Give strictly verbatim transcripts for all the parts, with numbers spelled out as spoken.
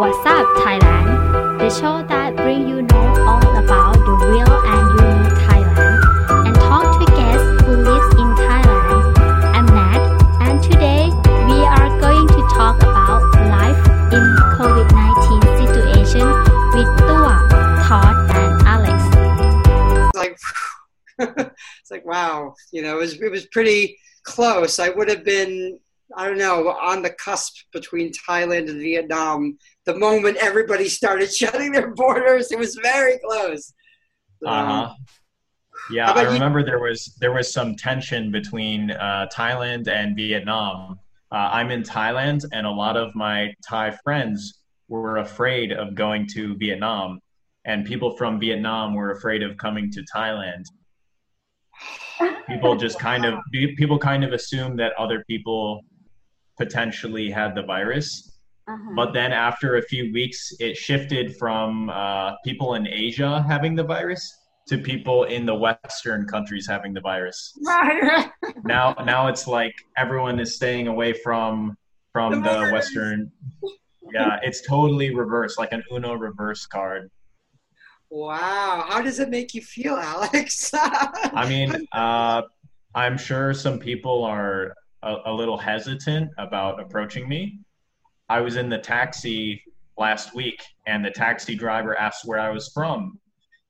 What's up Thailand the show that bring you know all about the real and unique Thailand and talk to guests who lives in Thailand I'm Nat and today we are going to talk about life in covid nineteen situation with Tua Todd and Alex it's like it's like wow you know it was it was pretty close I would have been I don't know, on the cusp between Thailand and Vietnam, the moment everybody started shutting their borders, it was very close. Um, uh-huh. Yeah, I remember you? there was there was some tension between uh, Thailand and Vietnam. Uh, I'm in Thailand, and a lot of my Thai friends were afraid of going to Vietnam, and people from Vietnam were afraid of coming to Thailand. People just kind of people kind of assume that other people potentially had the virus. Uh-huh. But then after a few weeks, it shifted from uh, people in Asia having the virus to people in the Western countries having the virus. Right. Now, now it's like everyone is staying away from from the, the Western. Yeah, it's totally reversed, like an Uno reverse card. Wow. How does it make you feel, Alex? I mean, uh, I'm sure some people are... A, a little hesitant about approaching me. I was in the taxi last week and the taxi driver asked where I was from.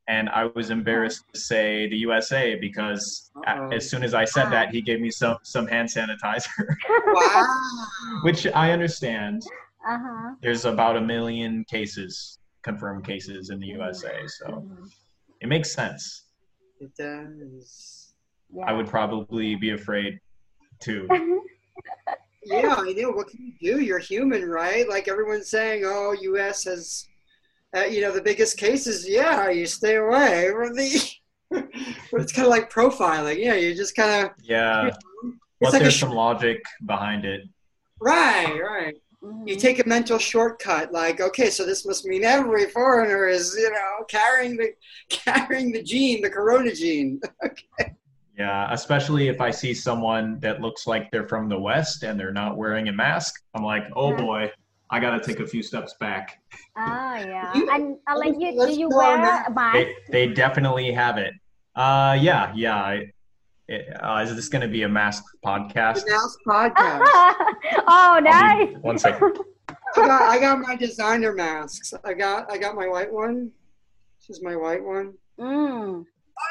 And I was embarrassed to say the U S A because a, as soon as I said that, he gave me some, some hand sanitizer. Wow. Which I understand. Uh-huh. There's about a million cases, confirmed cases in the U S A. So mm-hmm. It makes sense. It does. Yeah. I would probably be afraid too. Yeah, I know. What can you do? You're human, right? Like everyone's saying, oh, U S has, uh, you know, the biggest cases. Yeah, you stay away from the, but it's kind of like profiling. Yeah, you just kind of. Yeah. You know, but like there's sh- some logic behind it. Right, right. Mm-hmm. You take a mental shortcut, like, okay, so this must mean every foreigner is, you know, carrying the, carrying the gene, the corona gene. Okay. Yeah, especially if I see someone that looks like they're from the West and they're not wearing a mask, I'm like, oh boy, I gotta take a few steps back. Oh yeah, and uh, like, you, do you wear a mask? They, they definitely have it. Uh, yeah, yeah. I, it, uh, is this gonna be a mask podcast? A mask podcast. Oh, nice. One second. I got, I got my designer masks. I got, I got my white one. This is my white one. Mm. Oh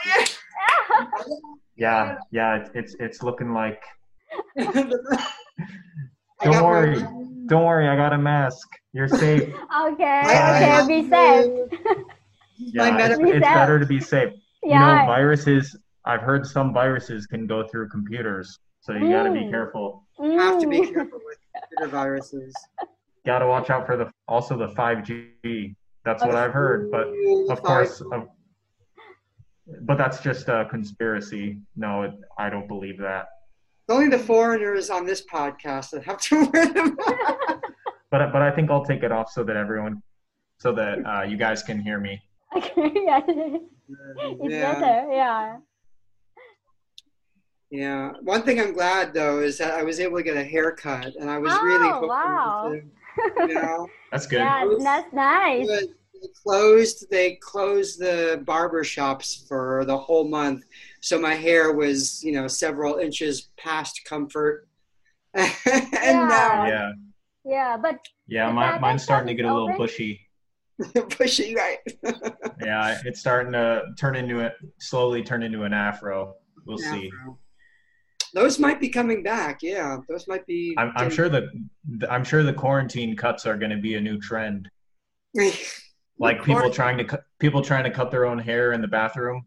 yeah. Yeah, yeah, it's it's looking like. Don't worry, don't worry. I got a mask. You're safe. Okay, Bye. Okay, be safe. Yeah, it's, be it's safe. Better to be safe. Yeah. You know, viruses. I've heard some viruses can go through computers, so you mm. got to be careful. You have to be careful with computer viruses. Got to watch out for the also the five G. That's what I've heard, but of course. Uh, But that's just a conspiracy. No, it, I don't believe that. Only the foreigners on this podcast that have to wear them. but but I think I'll take it off so that everyone, so that uh, you guys can hear me. Okay. Yeah. It's yeah. better. Yeah. Yeah. One thing I'm glad though is that I was able to get a haircut, and I was oh, really hoping wow. to, you know, that's good. Yeah, that's nice. Good. They closed, they closed the barber shops for the whole month. So my hair was, you know, several inches past comfort. and yeah. now Yeah. Yeah, but Yeah, my, mine's starting to get open. A little bushy. Bushy, right. Yeah, it's starting to turn into a slowly turn into an afro. We'll an see. Afro. Those might be coming back, yeah. Those might be I'm, I'm sure the I'm sure the quarantine cuts are gonna be a new trend. Like people trying to cu- people trying to cut their own hair in the bathroom,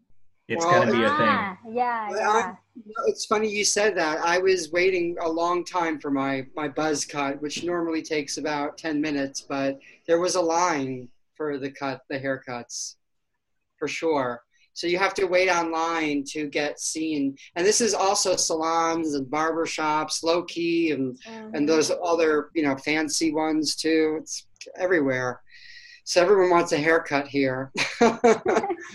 it's well, going to be yeah, a thing. Yeah, yeah. I, it's funny you said that. I was waiting a long time for my, my buzz cut, which normally takes about ten minutes, but there was a line for the cut, the haircuts, for sure. So you have to wait online to get seen. And this is also salons and barbershops, low-key, and, mm-hmm. and those other, you know, fancy ones too. It's everywhere. So everyone wants a haircut here.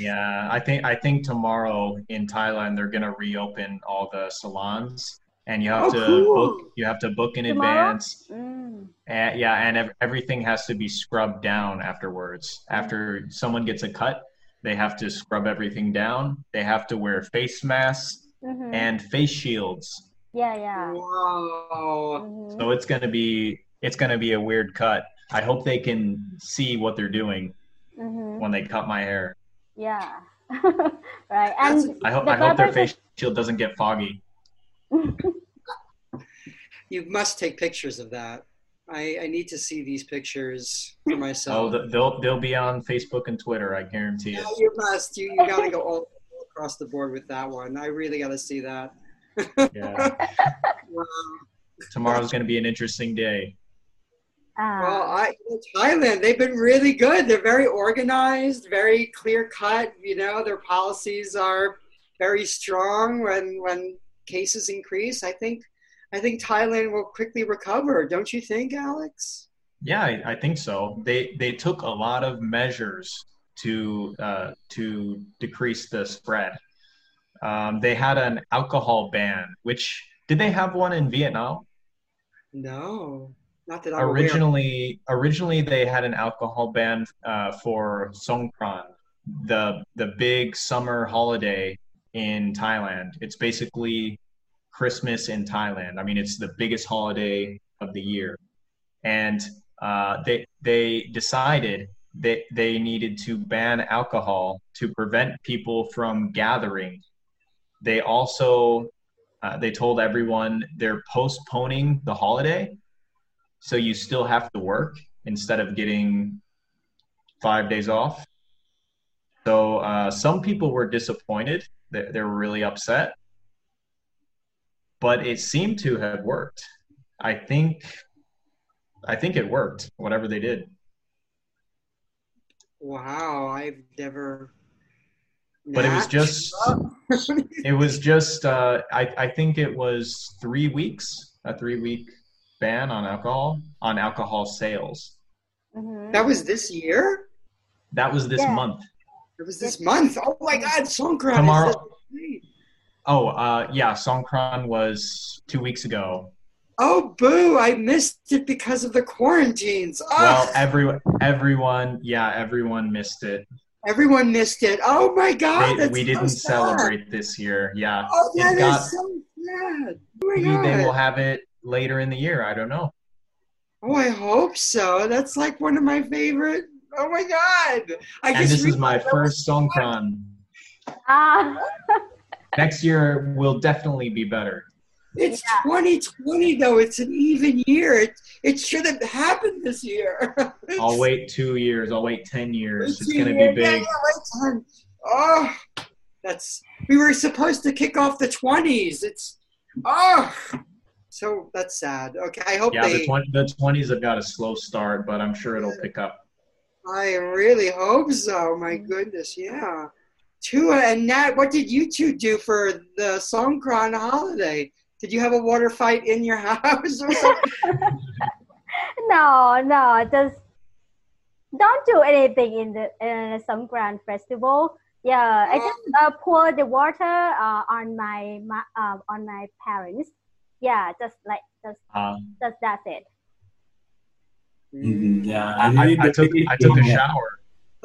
Yeah, I think I think tomorrow in Thailand they're gonna reopen all the salons and you have oh, to cool. book, you have to book in Tomorrow? advance. Mm. And, yeah, and ev- everything has to be scrubbed down afterwards. Mm. After someone gets a cut, they have to scrub everything down. They have to wear face masks mm-hmm. and face shields. Yeah, yeah. Wow. Mm-hmm. So it's gonna be it's gonna be a weird cut. I hope they can see what they're doing mm-hmm. when they cut my hair. Yeah. Right. And I hope the I hope their face shield doesn't get foggy. You must take pictures of that. I, I need to see these pictures for myself. Oh, they'll they'll be on Facebook and Twitter. I guarantee it. No, you must. You you gotta go all across the board with that one. I really gotta see that. Yeah. Wow. Tomorrow's gonna be an interesting day. Uh, well, I Thailand. They've been really good. They're very organized, very clear cut. You know, their policies are very strong when when cases increase. I think. I think Thailand will quickly recover, don't you think, Alex? Yeah, I, I think so. They they took a lot of measures to uh, to decrease the spread. Um, they had an alcohol ban, which did they have one in Vietnam? No, not that I'm originally. Aware. Originally, they had an alcohol ban uh, for Songkran, the the big summer holiday in Thailand. It's basically Christmas in Thailand. I mean, it's the biggest holiday of the year. And uh, they they decided that they needed to ban alcohol to prevent people from gathering. They also, uh, they told everyone they're postponing the holiday. So you still have to work instead of getting five days off. So uh, some people were disappointed. They, they were really upset. But it seemed to have worked. I think, I think it worked. Whatever they did. Wow, I've never. But it was just. it was just. Uh, I I think it was three weeks. A three-week ban on alcohol on alcohol sales. Mm-hmm. That was this year. That was this yeah. month. It was this month. Oh my God, Songkran. Tomorrow. Oh, uh, yeah, Songkran was two weeks ago. Oh, boo, I missed it because of the quarantines. Oh. Well, everyone, everyone, yeah, everyone missed it. Everyone missed it. Oh, my God, they, that's We so didn't sad. celebrate this year, yeah. Oh, that it got, is so sad. Oh maybe God. They will have it later in the year, I don't know. Oh, I hope so. That's like one of my favorite. Oh, my God. I and this is my first Songkran. Ah. Uh. Next year will definitely be better. It's yeah. twenty twenty, though. It's an even year. It, it should have happened this year. I'll wait two years. I'll wait ten years. It's going to be big. Yeah, yeah, oh, that's we were supposed to kick off the twenties. It's oh, so that's sad. Okay, I hope yeah, they. Yeah, the, the twenties have got a slow start, but I'm sure it'll pick up. I really hope so. My goodness, yeah. Tua and Nat, what did you two do for the Songkran holiday? Did you have a water fight in your house or something? no, no, just don't do anything in the uh, Songkran festival. Yeah, I just uh, pour the water uh, on my, my uh, on my parents. Yeah, just like just uh, just that's it. Yeah, I, I took I took a shower.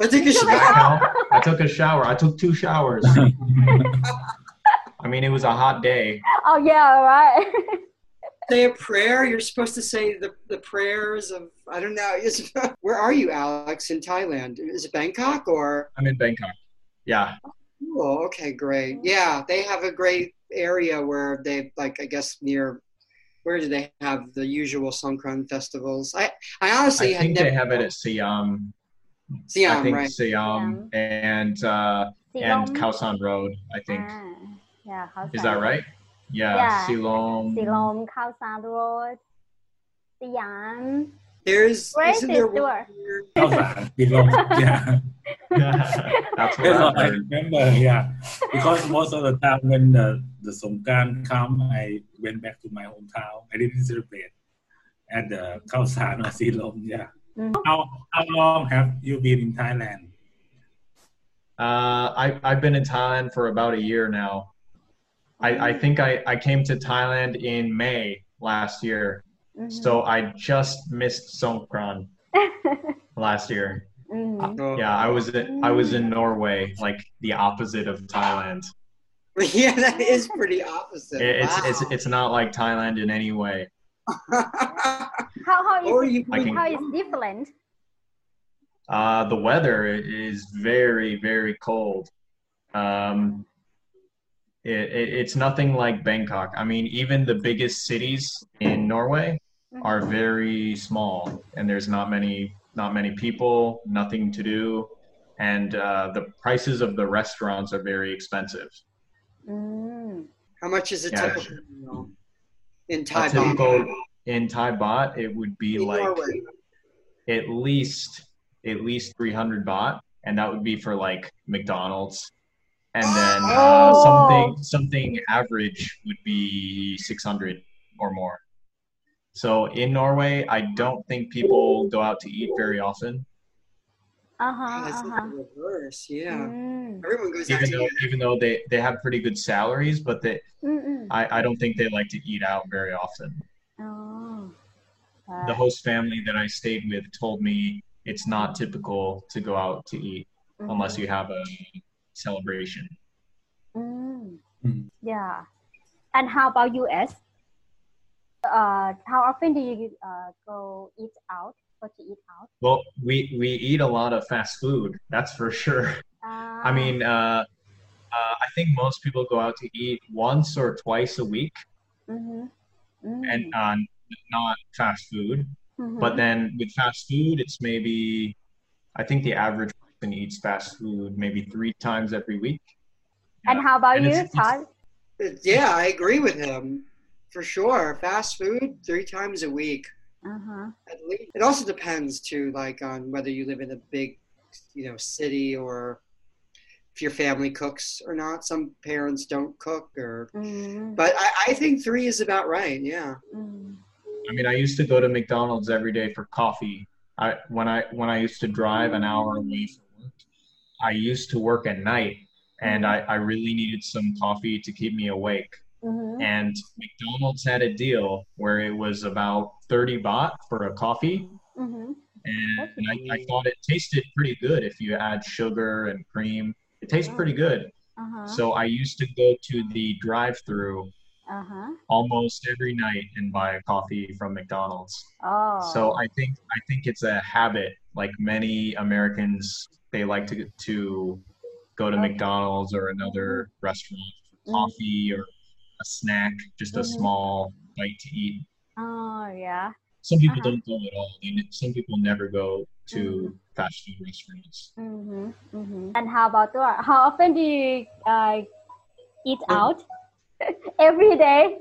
I took a shower. I took a shower. I took two showers. I mean, it was a hot day. Oh, yeah, right. Say a prayer. You're supposed to say the, the prayers of, I don't know. Where are you, Alex, in Thailand? Is it Bangkok or? I'm in Bangkok. Yeah. Oh, cool. Okay, great. Yeah, they have a great area where they, like, I guess near, where do they have the usual Songkran festivals? I, I honestly I think had never they have it at Siam. Siam, I think right. Siam yeah. and uh, and Khao San Road, I think. Ah, yeah, Khao San Is that right? Yeah, yeah. Silom. Silom, Khao San Road, Siam. There's Where isn't is there one here? Khao San, Silom, yeah. That's what I, I remember. Yeah, because most of the time when the the Songkran come, I went back to my hometown. I didn't celebrate at the Khao San or Silom. Yeah. Mm-hmm. How how long have you been in Thailand? Uh, I I've been in Thailand for about a year now. I, I think I, I came to Thailand in May last year. Mm-hmm. So I just missed Songkran last year. Mm-hmm. uh, yeah, I was in, I was in Norway, like the opposite of Thailand. Yeah, that is pretty opposite. It, it's, wow. it's it's not like Thailand in any way. how how is, you, can, how is different? Uh, the weather is very, very cold. Um, it, it, it's nothing like Bangkok. I mean, even the biggest cities in Norway are very small, and there's not many not many people, nothing to do, and uh, the prices of the restaurants are very expensive. Mm. How much is a yeah. typical meal in Thai baht? In Thai baht, it would be in like Norway. at least at least three hundred baht, and that would be for like McDonald's. And then oh. uh, something something average would be six hundred or more. So in Norway, I don't think people go out to eat very often. Uh-huh, oh, that's uh-huh. the reverse, yeah. Mm. Everyone goes even out though, to eat. Even though they, they have pretty good salaries, but they, I, I don't think they like to eat out very often. Oh. Wow. The host family that I stayed with told me it's not typical to go out to eat mm-hmm. unless you have a celebration. Mm. Mm. Yeah. And how about U S? Uh, how often do you uh, go eat out? What you eat out? Well, we, we eat a lot of fast food, that's for sure. Uh, I mean, uh, uh, I think most people go out to eat once or twice a week, mm-hmm. mm. and uh, not fast food. Mm-hmm. But then with fast food, it's maybe, I think the average person eats fast food maybe three times every week. Yeah. And how about and you, Todd? Yeah, I agree with him, for sure. Fast food, three times a week. Uh-huh. At least. It also depends too, like on whether you live in a big, you know, city or if your family cooks or not. Some parents don't cook, or mm-hmm. but I, I think three is about right. Yeah. Mm. I mean, I used to go to McDonald's every day for coffee. I when I when I used to drive an hour away from work, I used to work at night, and I, I really needed some coffee to keep me awake. Mm-hmm. And McDonald's had a deal where it was about thirty baht for a coffee. Mm-hmm. And okay. I, I thought it tasted pretty good if you add sugar and cream. It tastes yeah. pretty good. Uh-huh. So I used to go to the drive-thru uh-huh. almost every night and buy a coffee from McDonald's. Oh. So I think I think it's a habit. Like many Americans, they like to, to go to okay. McDonald's or another restaurant for coffee mm-hmm. or a snack, just a mm-hmm. small bite to eat. Oh yeah. Some people uh-huh. don't go at all. Some people never go to mm-hmm. fast food restaurants. Mm-hmm. Mm-hmm. And how about Tua? How often do you uh, eat oh. out? Every day.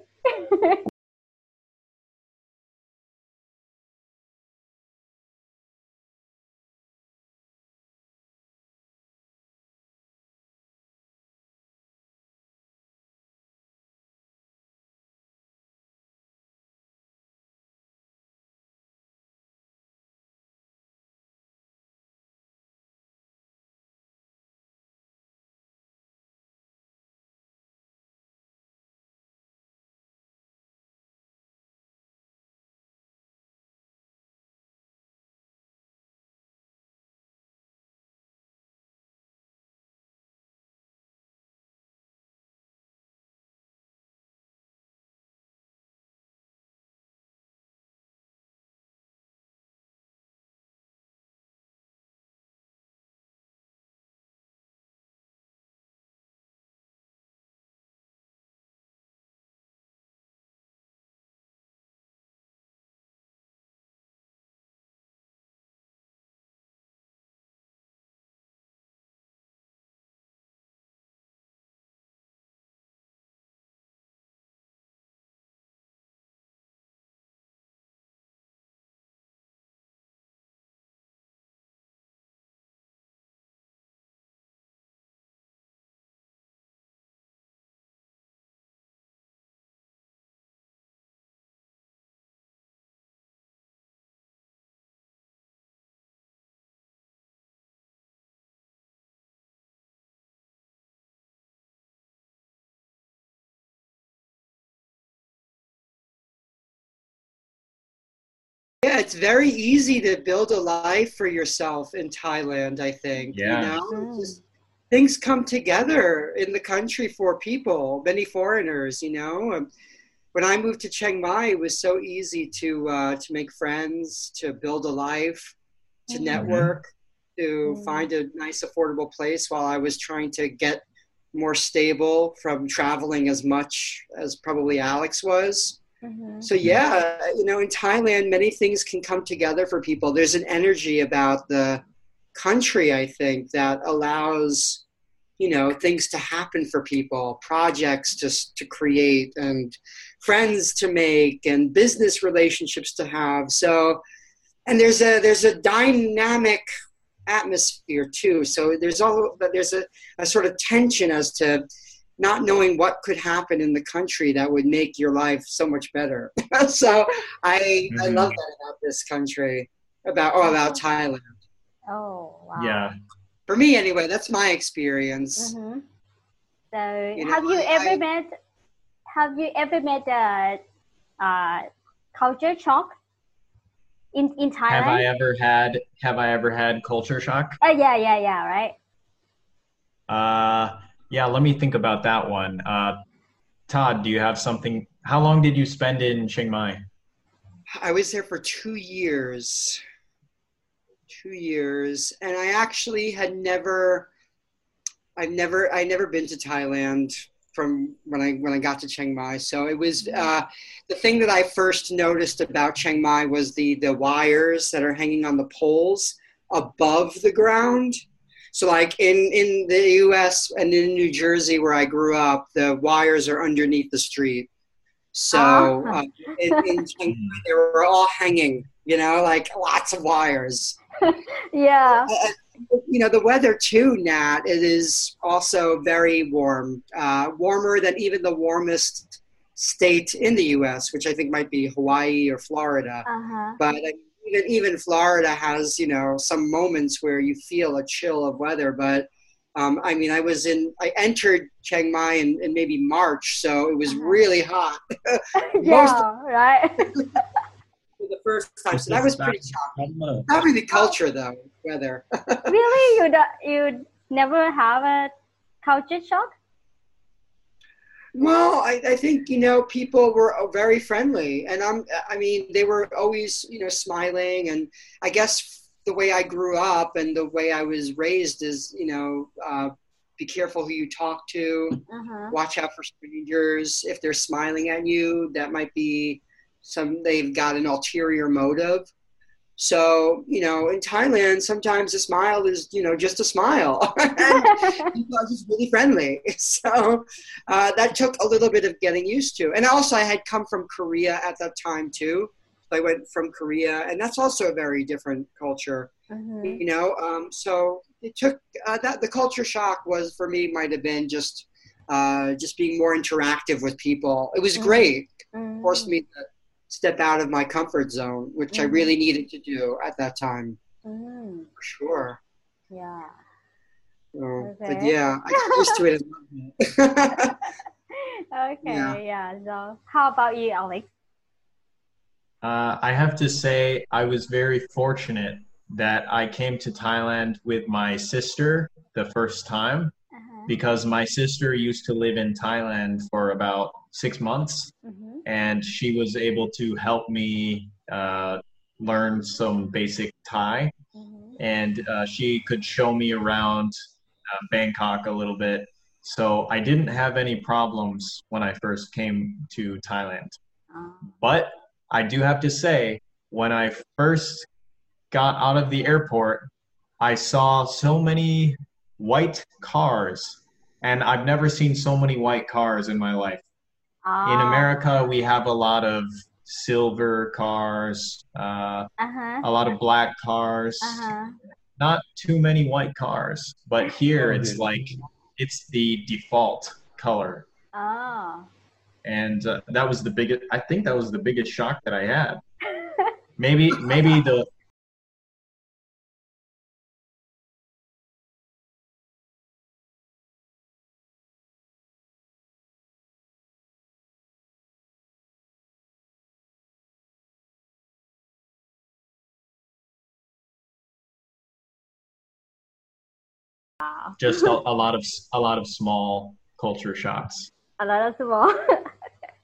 it's very easy to build a life for yourself in Thailand, I think. Yeah. You know? Just, things come together in the country for people, many foreigners, you know. When I moved to Chiang Mai, it was so easy to uh, to make friends, to build a life, to mm-hmm. network, to mm-hmm. find a nice, affordable place while I was trying to get more stable from traveling as much as probably Alex was. Mm-hmm. So yeah, you know, in Thailand, many things can come together for people. There's an energy about the country, I think, that allows, you know, things to happen for people, projects just to create and friends to make and business relationships to have. So, and there's a, there's a dynamic atmosphere too. So there's all, but there's a, a sort of tension as to not knowing what could happen in the country that would make your life so much better. So I mm-hmm. I love that about this country, about oh, about Thailand. Oh, wow. Yeah. For me, anyway, that's my experience. Mm-hmm. So you know, have you I, ever met, have you ever met a uh, culture shock in, in Thailand? Have I ever had, have I ever had culture shock? Oh, yeah, yeah, yeah, right. Uh, yeah, let me think about that one. Uh, Todd, do you have something? How long did you spend in Chiang Mai? I was there for two years. Two years. And I actually had never, I've never, I never been to Thailand from when I, when I got to Chiang Mai. So it was, uh, the thing that I first noticed about Chiang Mai was the, the wires that are hanging on the poles above the ground. So like in, in the U S and in New Jersey where I grew up, the wires are underneath the street. So uh, in, in Chiang Mai, they were all hanging, you know, like lots of wires. Yeah. Uh, you know, the weather too, Nat, it is also very warm, uh, warmer than even the warmest state in the U S, which I think might be Hawaii or Florida. Uh-huh. But uh, even, even Florida has, you know, some moments where you feel a chill of weather. But um, I mean, I was in, I entered Chiang Mai in, in maybe March, so it was uh-huh. really hot. Yeah, right. The first time, so that was pretty shocking. Not really culture though, weather. Really, you do, you never have a culture shock? Well, I, I think you know people were very friendly, and I'm I mean they were always you know smiling, and I guess the way I grew up and the way I was raised is you know uh, be careful who you talk to, uh-huh. watch out for strangers. If they're smiling at you, that might be. Some they've got an ulterior motive. So, you know, in Thailand, sometimes a smile is, you know, just a smile. And people are just really friendly. So uh, that took a little bit of getting used to. And also I had come from Korea at that time too. I went from Korea and that's also a very different culture, mm-hmm. you know. Um, so it took uh, that the culture shock was for me might have been just, uh, just being more interactive with people. It was mm-hmm. great. It forced me to step out of my comfort zone, which mm. I really needed to do at that time. Mm. For sure. Yeah. So, okay. But yeah, I got used to it as well. Okay, yeah. yeah. So how about you, Alex? Uh, I have to say I was very fortunate that I came to Thailand with my sister the first time uh-huh. because my sister used to live in Thailand for about six months. Mm-hmm. And she was able to help me uh, learn some basic Thai. Mm-hmm. And uh, she could show me around uh, Bangkok a little bit. So I didn't have any problems when I first came to Thailand. Oh. But I do have to say, when I first got out of the airport, I saw so many white cars. And I've never seen so many white cars in my life. In America, we have a lot of silver cars, uh, uh-huh. a lot of black cars, uh-huh. not too many white cars. But here, it's like, it's the default color. Oh. And uh, that was the biggest, I think that was the biggest shock that I had. Maybe, maybe the... Wow. Just a, a lot of a lot of small culture shocks. A lot of small.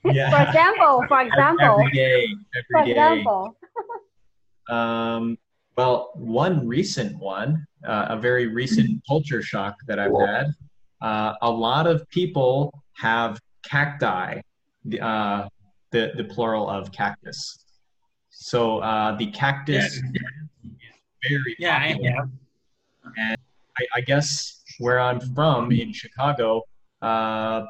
Yeah. For example, for example. Every day, every for day. Example. Um. Well, one recent one, uh, a very recent culture shock that I've had. Uh, a lot of people have cacti, the uh, the, the plural of cactus. So uh, the cactus yeah. is very yeah, popular. Yeah. And I, I guess where I'm from in Chicago, uh,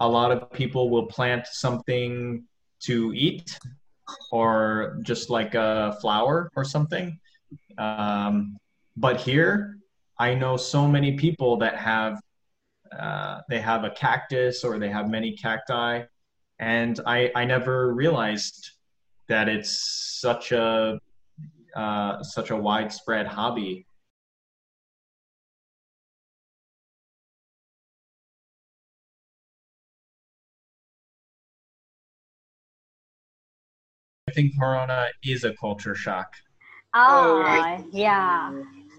a lot of people will plant something to eat, or just like a flower or something. Um, but here, I know so many people that have, uh, they have a cactus or they have many cacti. And I, I never realized that it's such a, uh, such a widespread hobby. I think Corona is a culture shock. Oh, oh yeah,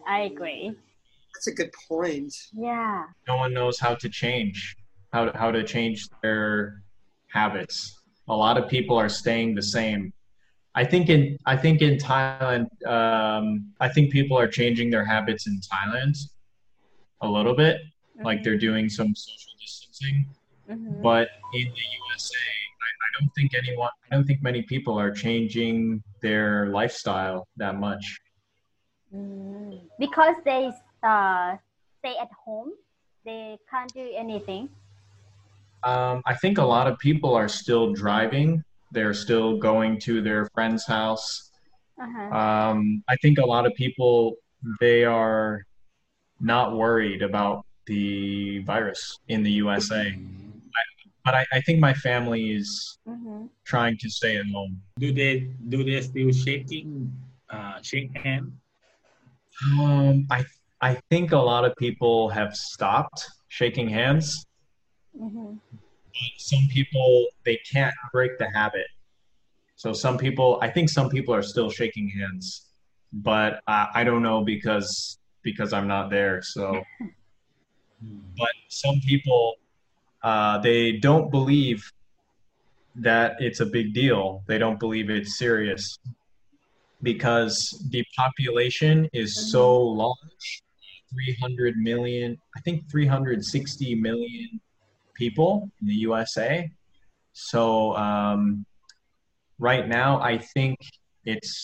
I agree. That's a good point. Yeah. No one knows how to change, how to, how to change their habits. A lot of people are staying the same. I think in I think in Thailand, um, I think people are changing their habits in Thailand a little bit, mm-hmm. like they're doing some social distancing. Mm-hmm. But in the U S A, I don't think anyone, I don't think many people are changing their lifestyle that much. Mm, because they uh, stay at home, they can't do anything. Um, I think a lot of people are still driving. They're still going to their friend's house. Uh-huh. Um, I think a lot of people, they are not worried about the virus in the U S A. But I, I think my family is mm-hmm. trying to stay at home. Do they do they still shaking, uh, shake hands? Um, I I think a lot of people have stopped shaking hands. Mm-hmm. But some people, they can't break the habit. So some people, I think some people are still shaking hands, but uh, I don't know because because I'm not there. So, but some people. Uh, they don't believe that it's a big deal. They don't believe it's serious because the population is mm-hmm. so large, three hundred million, I think three hundred sixty million people in the U S A. So um, right now, I think it's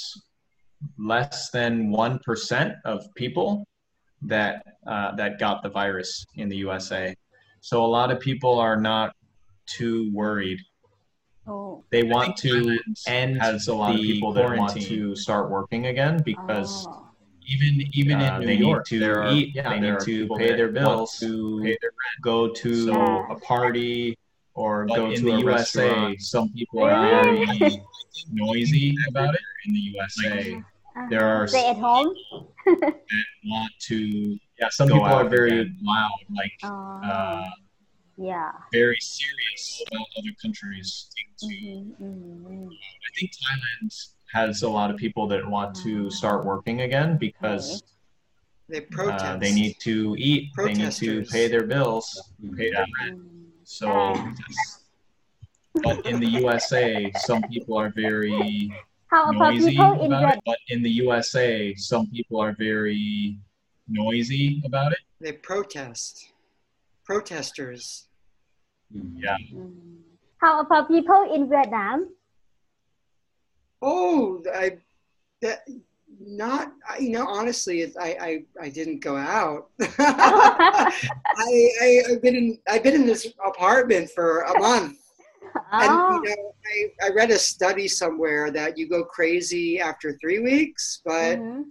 less than one percent of people that uh, that got the virus in the U S A. So a lot of people are not too worried. Oh. They want to end as a lot of people that want to start working again because oh. even even uh, in New York, to there are, eat, yeah, they there need to pay their bills, to pay their rent, go to so, a party or but go in to the a U S A. Restaurant. Some people are very noisy about it in the U S A. Like, uh, there are stay at home that want to. Yeah, some Go people are very again. Loud, like uh, uh, yeah, very serious about other countries. Mm-hmm, mm-hmm. I think Thailand has a lot of people that want to start working again because they protest. Uh, they need to eat. Protesters. They need to pay their bills, pay their rent. So, but in the U S A, some people are very How noisy about, people about in it. But in the U S A, some people are very noisy about it. They protest. Protesters. Yeah. How about people in Vietnam? Oh, I, that, not, you know, honestly, it, I, I, I didn't go out. I, I, I've been in, I've been in this apartment for a month. Oh. And, you know, I, I read a study somewhere that you go crazy after three weeks, but mm-hmm.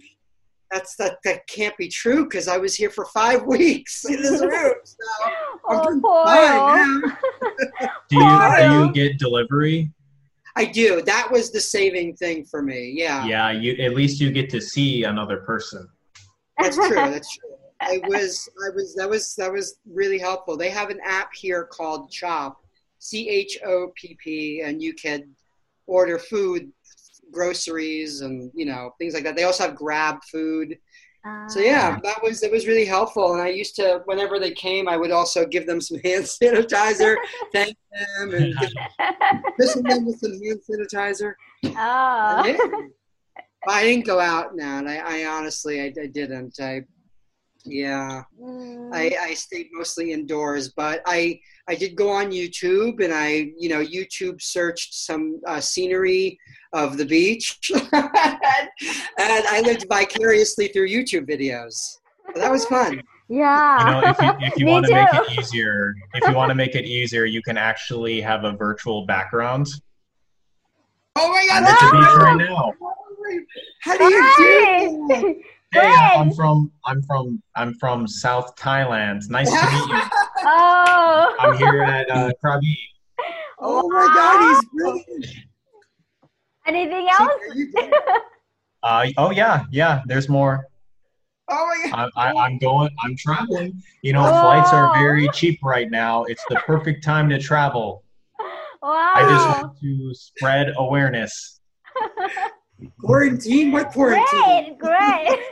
That's that, that can't be true because I was here for five weeks in this room. So I'm oh, fine now. do you do you get delivery? I do. That was the saving thing for me. Yeah. Yeah. You at least you get to see another person. That's true. That's true. I was. I was. That was. That was really helpful. They have an app here called Chopp, C H O P P, and you can order food. Groceries and you know things like that. They also have Grab food, Um, so yeah, that was, it was really helpful. And I used to, whenever they came, I would also give them some hand sanitizer, thank them, and listen them with some hand sanitizer. Oh. It, I didn't go out now. And I, I honestly, I, I didn't. I, yeah, mm. I, I stayed mostly indoors, but I, I did go on YouTube, and I, you know, YouTube searched some uh, scenery of the beach, and I lived vicariously through YouTube videos. So that was fun. Yeah. You know, if you, if you want to make it easier, if you want to make it easier, you can actually have a virtual background. Oh my God! That's wow. right now. How do you do that? Hey, I'm from I'm from I'm from South Thailand. Nice to meet you. Oh. I'm here at uh, Krabi. Oh wow. My God, he's brilliant. Anything else? uh oh yeah yeah. There's more. Oh my God. I, I, I'm going. I'm traveling. You know, oh. flights are very cheap right now. It's the perfect time to travel. Wow. I just want to spread awareness. Quarantine? What quarantine? Great, great.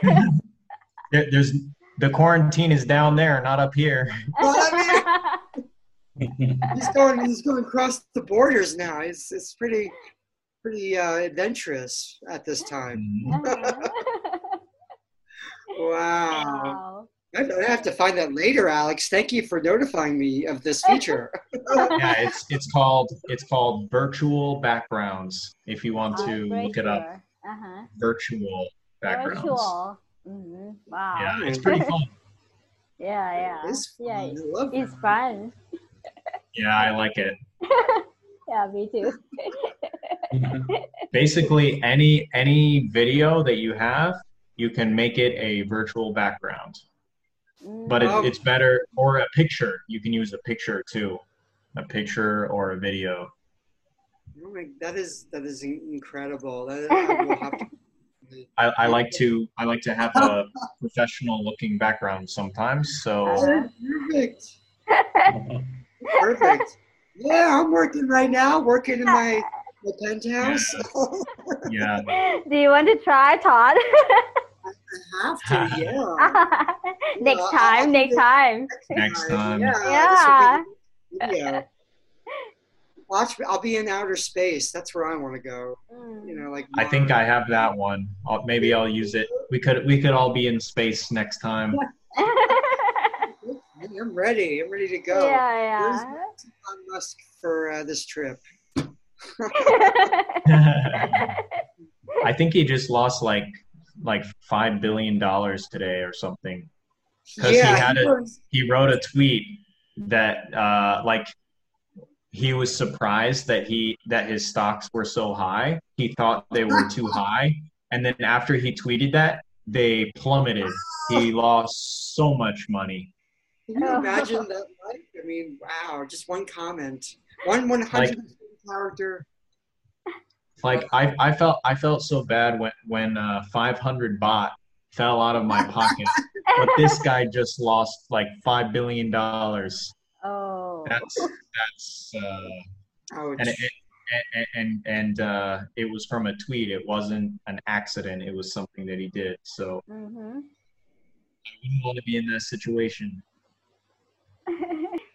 there, there's the quarantine is down there, not up here. Well, I mean, he's going, he's going across the borders now. It's it's pretty, pretty uh, adventurous at this time. Wow. Wow. I have to find that later, Alex. Thank you for notifying me of this feature. Yeah, it's it's called it's called virtual backgrounds. If you want oh, to look sure. it up, uh-huh. virtual backgrounds. Virtual. Mm-hmm. Wow. Yeah, it's pretty fun. yeah, yeah. It is fun. Yeah, I love it's that. Fun. Yeah, I like it. Yeah, me too. Basically, any any video that you have, you can make it a virtual background. But it, it's better, or a picture. You can use a picture too, a picture or a video. Oh my, that is that is incredible. That is, I, will have to... I, I like to I like to have a professional looking background sometimes. So perfect, perfect. Yeah, I'm working right now. Working in my, my penthouse. Yeah. Yeah. Do you want to try, Todd? Have to, yeah. next, well, time, next time, next time. Next time. Yeah. Yeah. Watch. I'll be in outer space. That's where I want to go. You know, like. Mars. I think I have that one. I'll, maybe I'll use it. We could. We could all be in space next time. I'm ready. I'm ready to go. Yeah, yeah. Here's Elon Musk for uh, this trip. I think he just lost like. like five billion dollars today or something, because yeah, he had he, a, he wrote a tweet that uh like he was surprised that he that his stocks were so high. He thought they were too high, and then after he tweeted that, they plummeted. He lost so much money. Can you imagine that life? I mean, wow, just one comment, one one hundred character. Like I, I felt, I felt so bad when when uh, five hundred baht fell out of my pocket, but this guy just lost like five billion dollars. Oh, that's that's. Uh, and, it, and and and uh, it was from a tweet. It wasn't an accident. It was something that he did. So mm-hmm. I wouldn't want to be in that situation.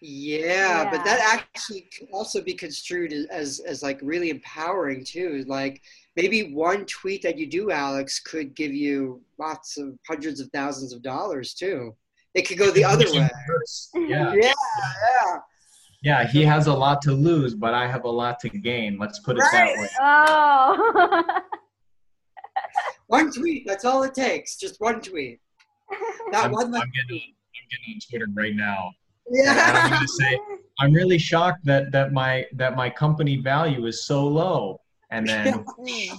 Yeah, yeah, but that actually could also be construed as as like really empowering too. Like maybe one tweet that you do, Alex, could give you lots of hundreds of thousands of dollars too. It could go the other way. Yeah. Yeah, yeah. Yeah, he has a lot to lose, but I have a lot to gain. Let's put it right. that way. Oh. One tweet, that's all it takes. Just one tweet. That I'm, one. I'm getting, I'm getting on Twitter right now. Yeah. I'm, say, I'm really shocked that, that my that my company value is so low, and then to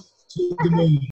the moon.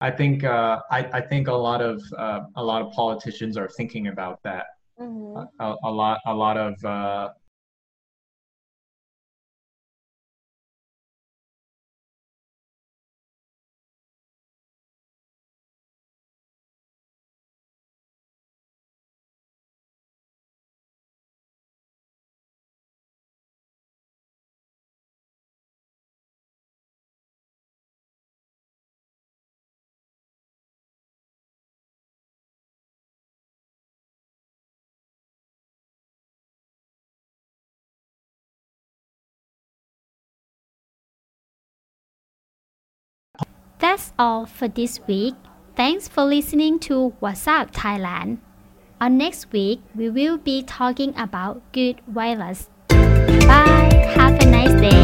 I think uh, I, I think a lot of uh, a lot of politicians are thinking about that. Mm-hmm. a, a lot a lot of uh, That's all for this week. Thanks for listening to What's Up Thailand. On next week, we will be talking about good wireless. Bye. Have a nice day.